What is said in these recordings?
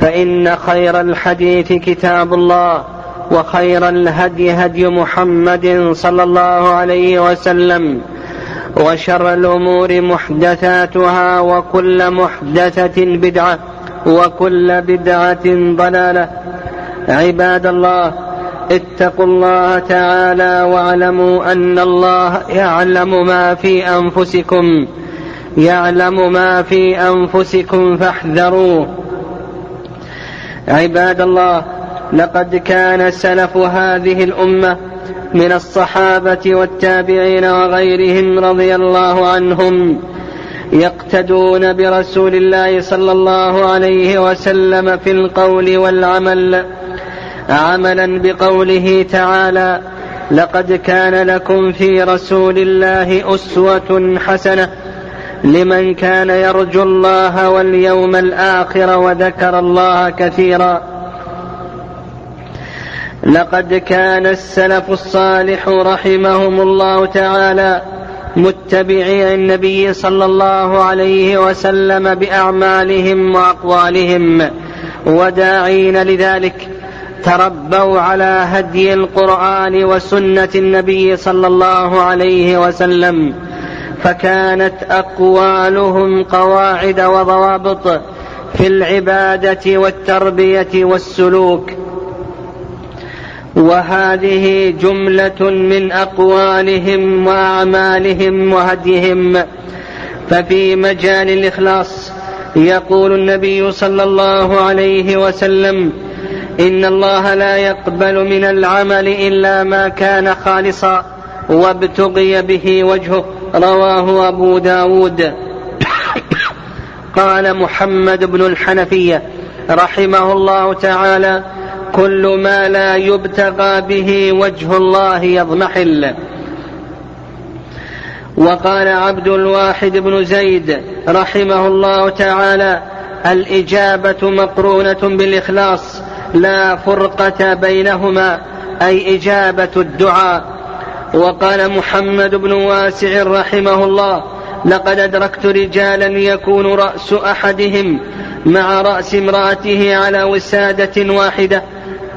فإن خير الحديث كتاب الله، وخير الهدي هدي محمد صلى الله عليه وسلم، وشر الأمور محدثاتها، وكل محدثة بدعة، وكل بدعة ضلالة. عباد الله، اتقوا الله تعالى واعلموا أن الله يعلم ما في أنفسكم فاحذروه. عباد الله، لقد كان سلف هذه الأمة من الصحابة والتابعين وغيرهم رضي الله عنهم يقتدون برسول الله صلى الله عليه وسلم في القول والعمل، عملا بقوله تعالى: لقد كان لكم في رسول الله أسوة حسنة لمن كان يرجو الله واليوم الآخر وذكر الله كثيرا. لقد كان السلف الصالح رحمهم الله تعالى متبعي النبي صلى الله عليه وسلم بأعمالهم وأقوالهم، وداعين لذلك، تربوا على هدي القرآن وسنة النبي صلى الله عليه وسلم، فكانت أقوالهم قواعد وضوابط في العبادة والتربية والسلوك. وهذه جملة من أقوالهم وأعمالهم وهديهم. ففي مجال الإخلاص يقول النبي صلى الله عليه وسلم: إن الله لا يقبل من العمل إلا ما كان خالصا وابتغي به وجهه، رواه أبو داود. قال محمد بن الحنفية رحمه الله تعالى: كل ما لا يبتغى به وجه الله يضمحل. وقال عبد الواحد بن زيد رحمه الله تعالى: الإجابة مقرونة بالإخلاص لا فرقة بينهما، أي إجابة الدعاء. وقال محمد بن واسع رحمه الله: لقد أدركت رجالا يكون رأس أحدهم مع رأس امرأته على وسادة واحدة،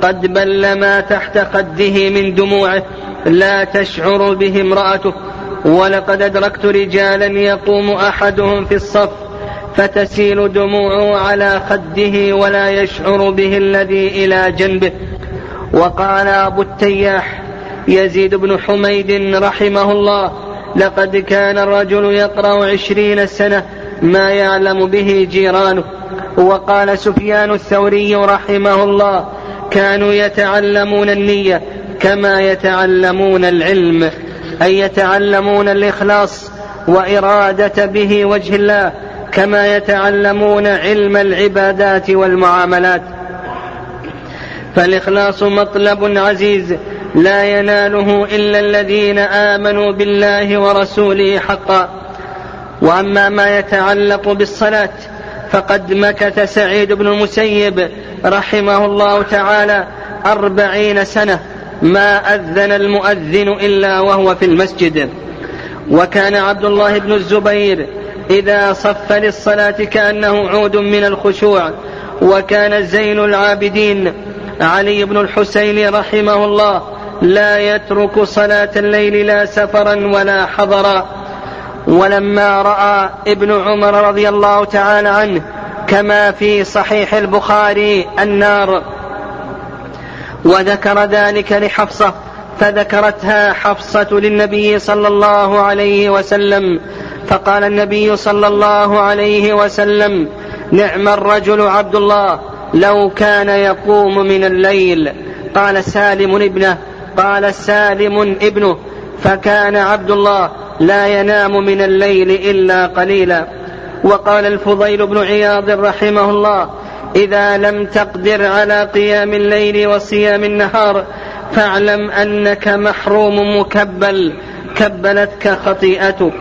قد بل ما تحت قده من دموعه لا تشعر به امرأته. ولقد أدركت رجالا يقوم أحدهم في الصف فتسيل دموعه على خده ولا يشعر به الذي إلى جنبه. وقال أبو التياح يزيد بن حميد رحمه الله: لقد كان الرجل يقرأ 20 سنة ما يعلم به جيرانه. وقال سفيان الثوري رحمه الله: كانوا يتعلمون النية كما يتعلمون العلم، أي يتعلمون الإخلاص وإرادة به وجه الله كما يتعلمون علم العبادات والمعاملات. فالإخلاص مطلب عزيز لا يناله إلا الذين آمنوا بالله ورسوله حقا. وأما ما يتعلق بالصلاة، فقد مكث سعيد بن المسيب رحمه الله تعالى 40 سنة ما أذن المؤذن إلا وهو في المسجد. وكان عبد الله بن الزبير إذا صف للصلاة كأنه عود من الخشوع. وكان زين العابدين علي بن الحسين رحمه الله لا يترك صلاة الليل لا سفرا ولا حضرا. ولما رأى ابن عمر رضي الله تعالى عنه كما في صحيح البخاري النار وذكر ذلك لحفصة، فذكرتها حفصة للنبي صلى الله عليه وسلم، فقال النبي صلى الله عليه وسلم: نعم الرجل عبد الله لو كان يقوم من الليل. قال سالم ابنه: فكان عبد الله لا ينام من الليل إلا قليلا. وقال الفضيل بن عياض رحمه الله: إذا لم تقدر على قيام الليل وصيام النهار فاعلم أنك محروم مكبل كبلتك خطيئتك.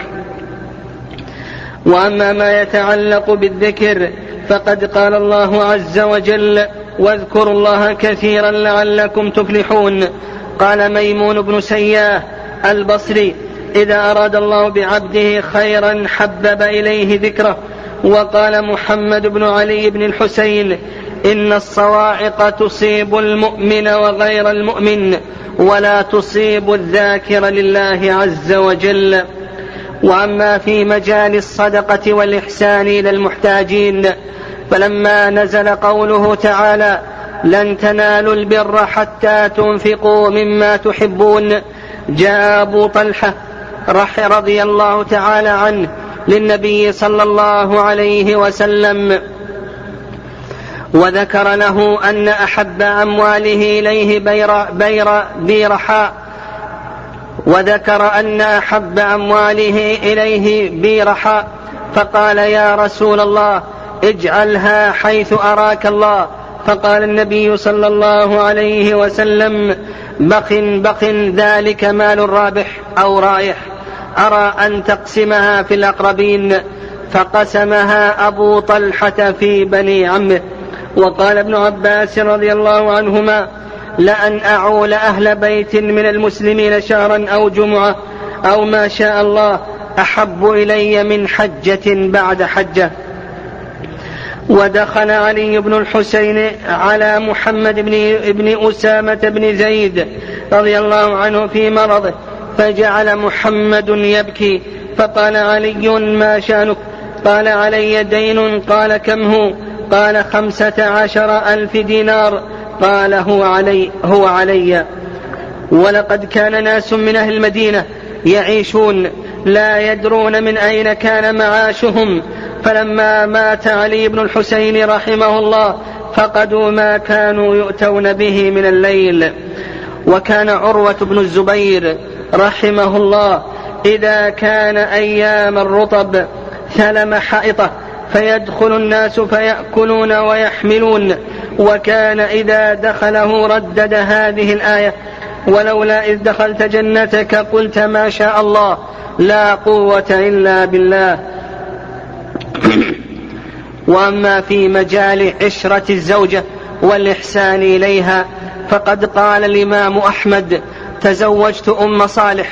وأما ما يتعلق بالذكر فقد قال الله عز وجل واذكروا الله كثيرا لعلكم تفلحون. قال ميمون بن سياه البصري إذا أراد الله بعبده خيرا حبب إليه ذكره. وقال محمد بن علي بن الحسين إن الصواعق تصيب المؤمن وغير المؤمن ولا تصيب الذاكر لله عز وجل. وأما في مجال الصدقة والإحسان إلى المحتاجين فلما نزل قوله تعالى لن تنالوا البر حتى تنفقوا مما تحبون جاء أبو طلحة رضي الله تعالى عنه للنبي صلى الله عليه وسلم وذكر له أن أحب أمواله إليه بيرحاء وذكر أن أحب أمواله إليه بيرحاء فقال يا رسول الله اجعلها حيث أراك الله. فقال النبي صلى الله عليه وسلم بخ ذلك مال رابح أو رائح أرى أن تقسمها في الأقربين. فقسمها أبو طلحة في بني عمه. وقال ابن عباس رضي الله عنهما لأن أعول أهل بيت من المسلمين شهرا أو جمعة أو ما شاء الله أحب إلي من حجة بعد حجة. ودخل علي بن الحسين على محمد بن أسامة بن زيد رضي الله عنه في مرضه فجعل محمد يبكي فقال علي ما شأنك؟ قال علي دين. قال كم هو؟ قال 15,000 دينار. قال هو علي. ولقد كان ناس من أهل المدينة يعيشون لا يدرون من أين كان معاشهم فلما مات علي بن الحسين رحمه الله فقدوا ما كانوا يؤتون به من الليل. وكان عروة بن الزبير رحمه الله إذا كان أيام الرطب ثلم حائطه فيدخل الناس فيأكلون ويحملون. وكان إذا دخله ردد هذه الآية ولولا إذ دخلت جنتك قلت ما شاء الله لا قوة إلا بالله. وأما في مجال عشرة الزوجة والإحسان إليها فقد قال الإمام أحمد تزوجت أم صالح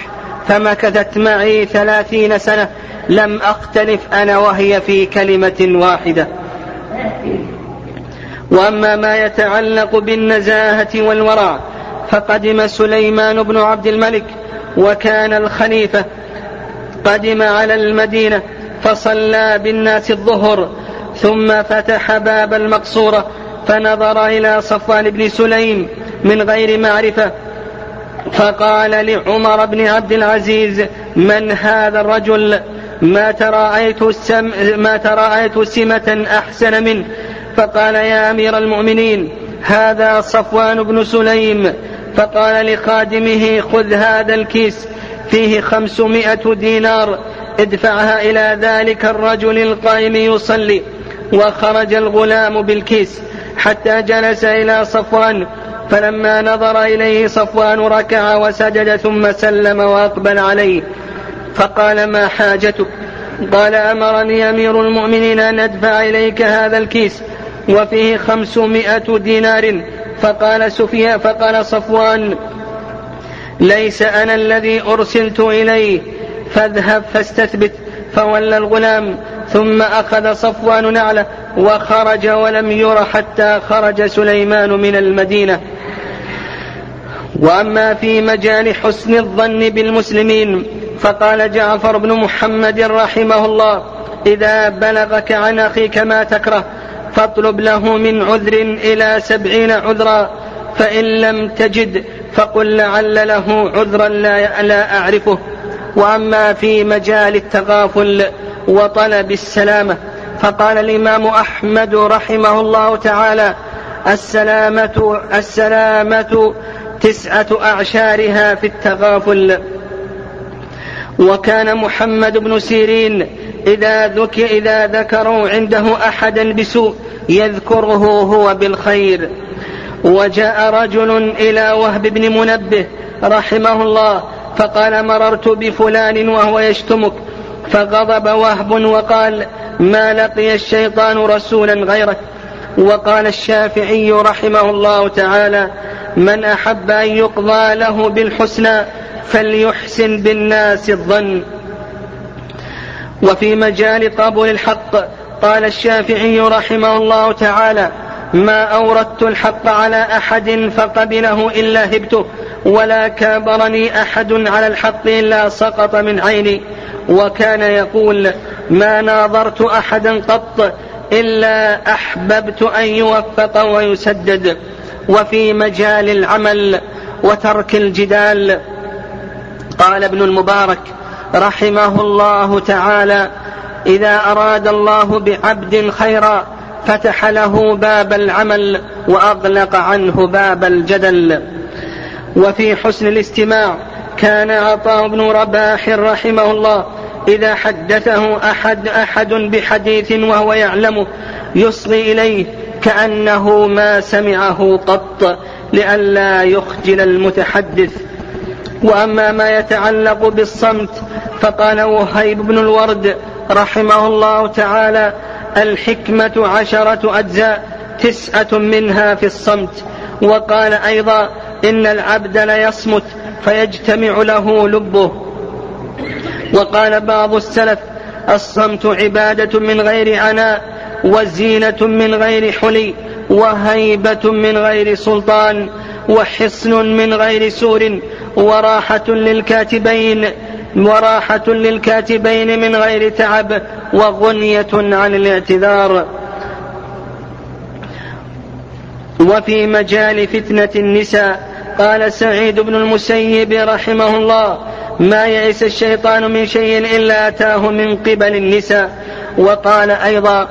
فمكثت معي 30 سنة لم أختلف أنا وهي في كلمة واحدة. وأما ما يتعلق بالنزاهة والورع فقدم سليمان بن عبد الملك وكان الخليفة قدم على المدينة فصلى بالناس الظهر ثم فتح باب المقصورة فنظر إلى صفوان بن سليم من غير معرفة فقال لعمر بن عبد العزيز من هذا الرجل؟ ما ترأيت سمة أحسن منه. فقال يا أمير المؤمنين هذا صفوان بن سليم. فقال لخادمه خذ هذا الكيس فيه 500 دينار ادفعها إلى ذلك الرجل القائم يصلي. وخرج الغلام بالكيس حتى جلس إلى صفوان فلما نظر إليه صفوان ركع وسجد ثم سلم وأقبل عليه فقال ما حاجتك؟ قال أمرني أمير المؤمنين أن أدفع إليك هذا الكيس وفيه 500 دينار. فقال صفوان ليس أنا الذي أرسلت إليه فاذهب فاستثبت. فولى الغلام ثم أخذ صفوان نعله وخرج ولم ير حتى خرج سليمان من المدينة. وأما في مجال حسن الظن بالمسلمين فقال جعفر بن محمد رحمه الله إذا بلغك عن أخيك ما تكره فاطلب له من عذر إلى 70 عذرا فإن لم تجد فقل لعل له عذرا لا أعرفه. وأما في مجال التغافل وطلب السلامة فقال الإمام أحمد رحمه الله تعالى السلامة 9 أعشارها في التغافل. وكان محمد بن سيرين إذا ذكروا عنده أحدا بسوء يذكره هو بالخير. وجاء رجل إلى وهب بن منبه رحمه الله فقال مررت بفلان وهو يشتمك، فغضب وهب وقال ما لقي الشيطان رسولا غيرك. وقال الشافعي رحمه الله تعالى من أحب أن يقضى له بالحسنى فليحسن بالناس الظن. وفي مجال قبول الحق قال الشافعي رحمه الله تعالى ما أوردت الحق على أحد فقبله إلا هبته، ولا كابرني أحد على الحق إلا سقط من عيني. وكان يقول ما ناظرت أحدا قط إلا أحببت أن يوفق ويسدد. وفي مجال العمل وترك الجدال قال ابن المبارك رحمه الله تعالى إذا أراد الله بعبد خيرا فتح له باب العمل وأغلق عنه باب الجدل. وفي حسن الاستماع كان عطاء بن رباح رحمه الله إذا حدثه أحد بحديث وهو يعلمه يصغي إليه كأنه ما سمعه قط لئلا يخجل المتحدث. وأما ما يتعلق بالصمت فقال وهيب بن الورد رحمه الله تعالى الحكمة 10 أجزاء 9 منها في الصمت. وقال أيضا إن العبد ليصمت فيجتمع له لبه. وقال بعض السلف الصمت عبادة من غير عناء، وزينة من غير حلي، وهيبة من غير سلطان، وحصن من غير سور، وراحة للكاتبين من غير تعب، وغنية عن الاعتذار. وفي مجال فتنة النساء قال سعيد بن المسيب رحمه الله ما يئس الشيطان من شيء إلا أتاه من قبل النساء. وقال أيضا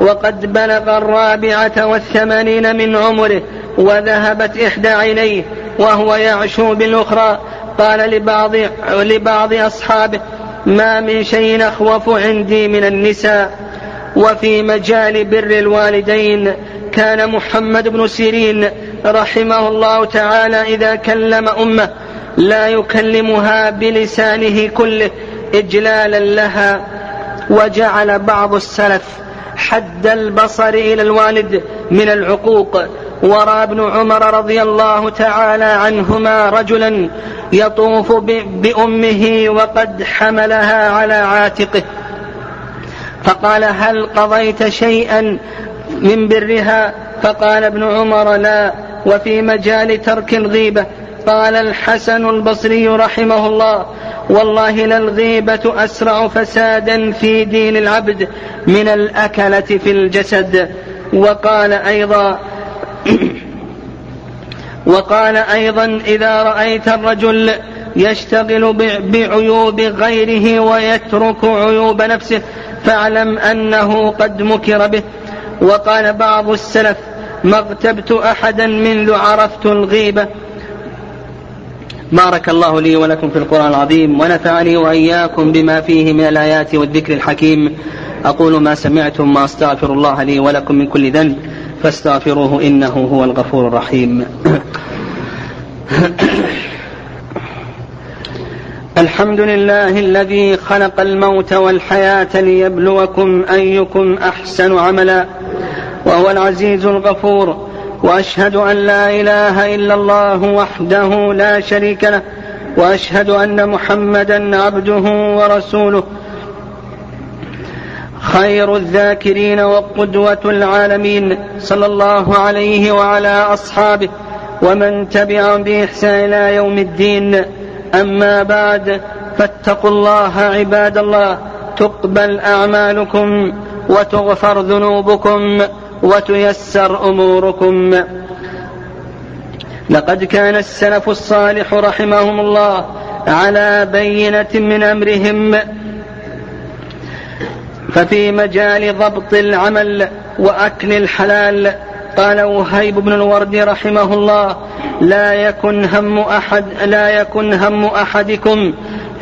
وقد بلغ 84 من عمره وذهبت 1 عينيه وهو يعشو بالأخرى، قال لبعض أصحابه ما من شيء أخوف عندي من النساء. وفي مجال بر الوالدين كان محمد بن سيرين رحمه الله تعالى إذا كلم أمه لا يكلمها بلسانه كله إجلالا لها. وجعل بعض السلف حد البصر إلى الوالد من العقوق. ورى ابن عمر رضي الله تعالى عنهما رجلا يطوف بأمه وقد حملها على عاتقه فقال هل قضيت شيئا من برها؟ فقال ابن عمر لا. وفي مجال ترك الغيبة قال الحسن البصري رحمه الله والله للغيبة أسرع فسادا في دين العبد من الأكلة في الجسد. وقال أيضا إذا رأيت الرجل يشتغل بعيوب غيره ويترك عيوب نفسه فاعلم أنه قد مكر به. وقال بعض السلف ما اغتبت أحدا منذ عرفت الغيبة. بارك الله لي ولكم في القرآن العظيم ونفعني وإياكم بما فيه من الآيات والذكر الحكيم. أقول ما سمعتم وأستغفر الله لي ولكم من كل ذنب فاستغفروه إنه هو الغفور الرحيم. الحمد لله الذي خلق الموت والحياة ليبلوكم أيكم أحسن عملا وهو العزيز الغفور. وأشهد أن لا إله إلا الله وحده لا شريك له، وأشهد أن محمدا عبده ورسوله خير الذاكرين وقدوة العالمين، صلى الله عليه وعلى أصحابه ومن تبعهم بإحسان إلى يوم الدين. أما بعد، فاتقوا الله عباد الله، تقبل أعمالكم وتغفر ذنوبكم وتيسر أموركم. لقد كان السلف الصالح رحمهم الله على بينة من أمرهم. ففي مجال ضبط العمل وأكل الحلال قال وهيب بن الورد رحمه الله لا يكن هم أحدكم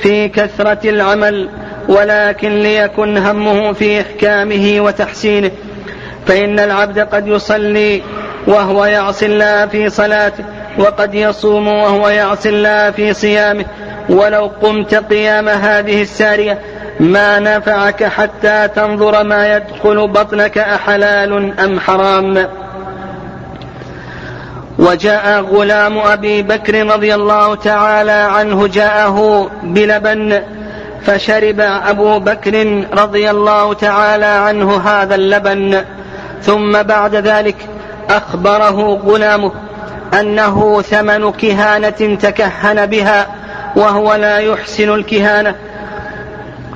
في كثرة العمل ولكن ليكن همه في إحكامه وتحسينه. فإن العبد قد يصلي وهو يعصي الله في صلاته، وقد يصوم وهو يعصي الله في صيامه، ولو قمت قيام هذه السارية ما نفعك حتى تنظر ما يدخل بطنك أحلال أم حرام. وجاء غلام أبي بكر رضي الله تعالى عنه جاءه بلبن، فشرب أبو بكر رضي الله تعالى عنه هذا اللبن، ثم بعد ذلك أخبره غلامه أنه ثمن كهانة تكهن بها وهو لا يحسن الكهانة،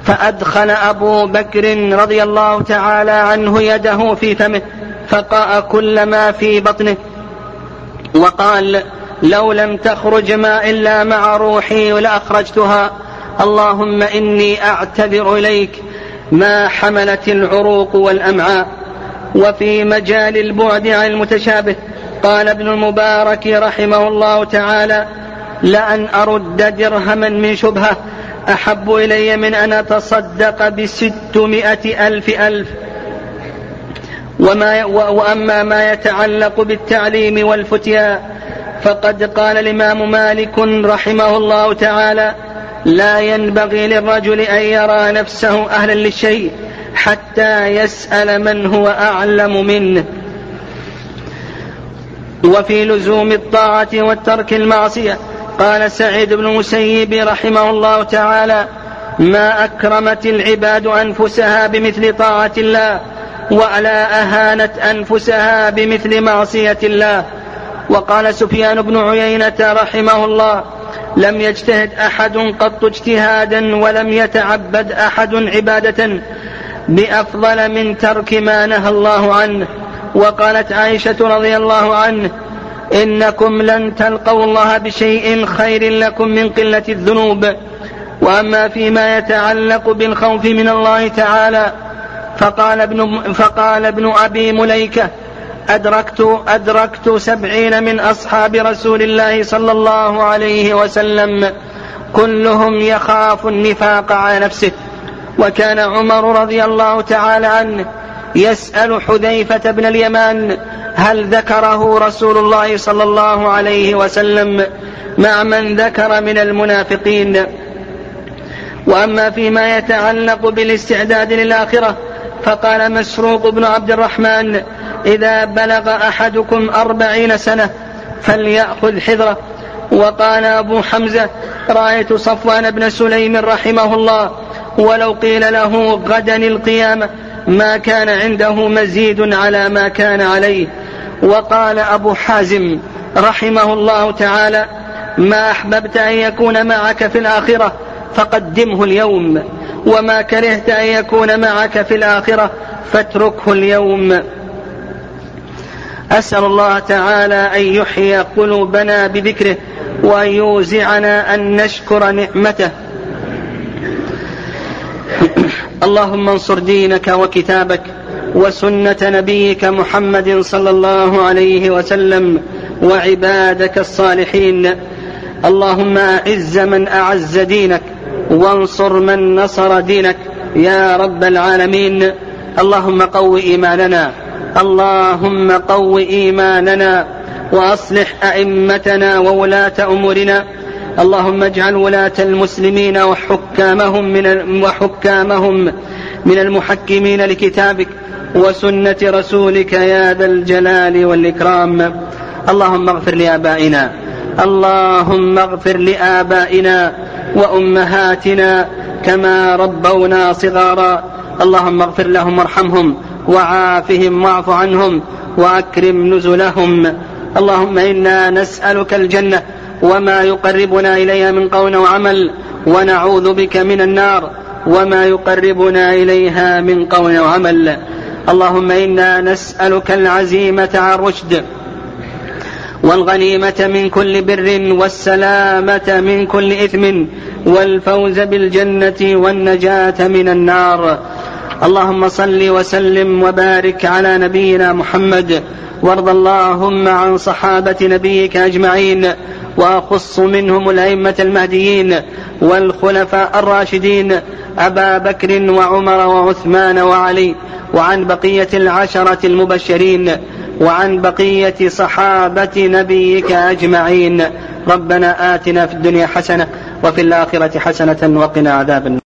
فأدخل أبو بكر رضي الله تعالى عنه يده في فمه فقاء كل ما في بطنه، وقال: لو لم تخرج ما إلا مع روحي لأخرجتها، اللهم إني أعتذر إليك ما حملت العروق والأمعاء. وفي مجال البعد عن المتشابه قال ابن المبارك رحمه الله تعالى: لأن أرد درهما من شبهة أحب إلي من أن أتصدق ب600,000 وأما ما يتعلق بالتعليم والفتيا فقد قال الإمام مالك رحمه الله تعالى: لا ينبغي للرجل أن يرى نفسه أهلا للشيء حتى يسأل من هو أعلم منه. وفي لزوم الطاعة والترك المعصية قال سعيد بن المسيب رحمه الله تعالى: ما أكرمت العباد أنفسها بمثل طاعة الله، وألا أهانت أنفسها بمثل معصية الله. وقال سفيان بن عيينة رحمه الله: لم يجتهد أحد قط اجتهادا ولم يتعبد أحد عبادة بأفضل من ترك ما نهى الله عنه. وقالت عائشة رضي الله عنه: إنكم لن تلقوا الله بشيء خير لكم من قلة الذنوب. وأما فيما يتعلق بالخوف من الله تعالى فقال ابن أبي مليكة: أدركت 70 من أصحاب رسول الله صلى الله عليه وسلم كلهم يخاف النفاق على نفسه. وكان عمر رضي الله تعالى عنه يسأل حذيفة بن اليمان: هل ذكره رسول الله صلى الله عليه وسلم؟ مع من ذكر من المنافقين. وأما فيما يتعلق بالاستعداد للآخرة فقال مسروق بن عبد الرحمن: إذا بلغ أحدكم 40 فليأخذ حذره. وقال أبو حمزة: رأيت صفوان بن سليم رحمه الله ولو قيل له غدا القيامة ما كان عنده مزيد على ما كان عليه. وقال أبو حازم رحمه الله تعالى: ما أحببت أن يكون معك في الآخرة فقدمه اليوم، وما كرهت أن يكون معك في الآخرة فاتركه اليوم. أسأل الله تعالى أن يحيي قلوبنا بذكره وأن يوزعنا أن نشكر نعمته. اللهم انصر دينك وكتابك وسنة نبيك محمد صلى الله عليه وسلم وعبادك الصالحين. اللهم أعز من أعز دينك وانصر من نصر دينك يا رب العالمين. اللهم قو إيماننا، اللهم قو إيماننا، وأصلح أئمتنا وولاة أمورنا. اللهم اجعل ولاة المسلمين وحكامهم من المحكمين لكتابك وسنة رسولك يا ذا الجلال والإكرام. اللهم اغفر لآبائنا، اللهم اغفر لآبائنا وأمهاتنا كما ربونا صغارا. اللهم اغفر لهم وارحمهم وعافهم واعف عنهم وأكرم نزلهم. اللهم إنا نسألك الجنة وما يقربنا إليها من قول وعمل، ونعوذ بك من النار وما يقربنا إليها من قول وعمل. اللهم إنا نسألك العزيمة على الرشد والغنيمة من كل بر والسلامة من كل إثم والفوز بالجنة والنجاة من النار. اللهم صل وسلم وبارك على نبينا محمد، وارض اللهم عن صحابة نبيك أجمعين وأخص منهم الأئمة المهديين والخلفاء الراشدين أبا بكر وعمر وعثمان وعلي، وعن بقية العشرة المبشرين، وعن بقية صحابة نبيك أجمعين. ربنا آتنا في الدنيا حسنة وفي الآخرة حسنة وقنا عذاب النار.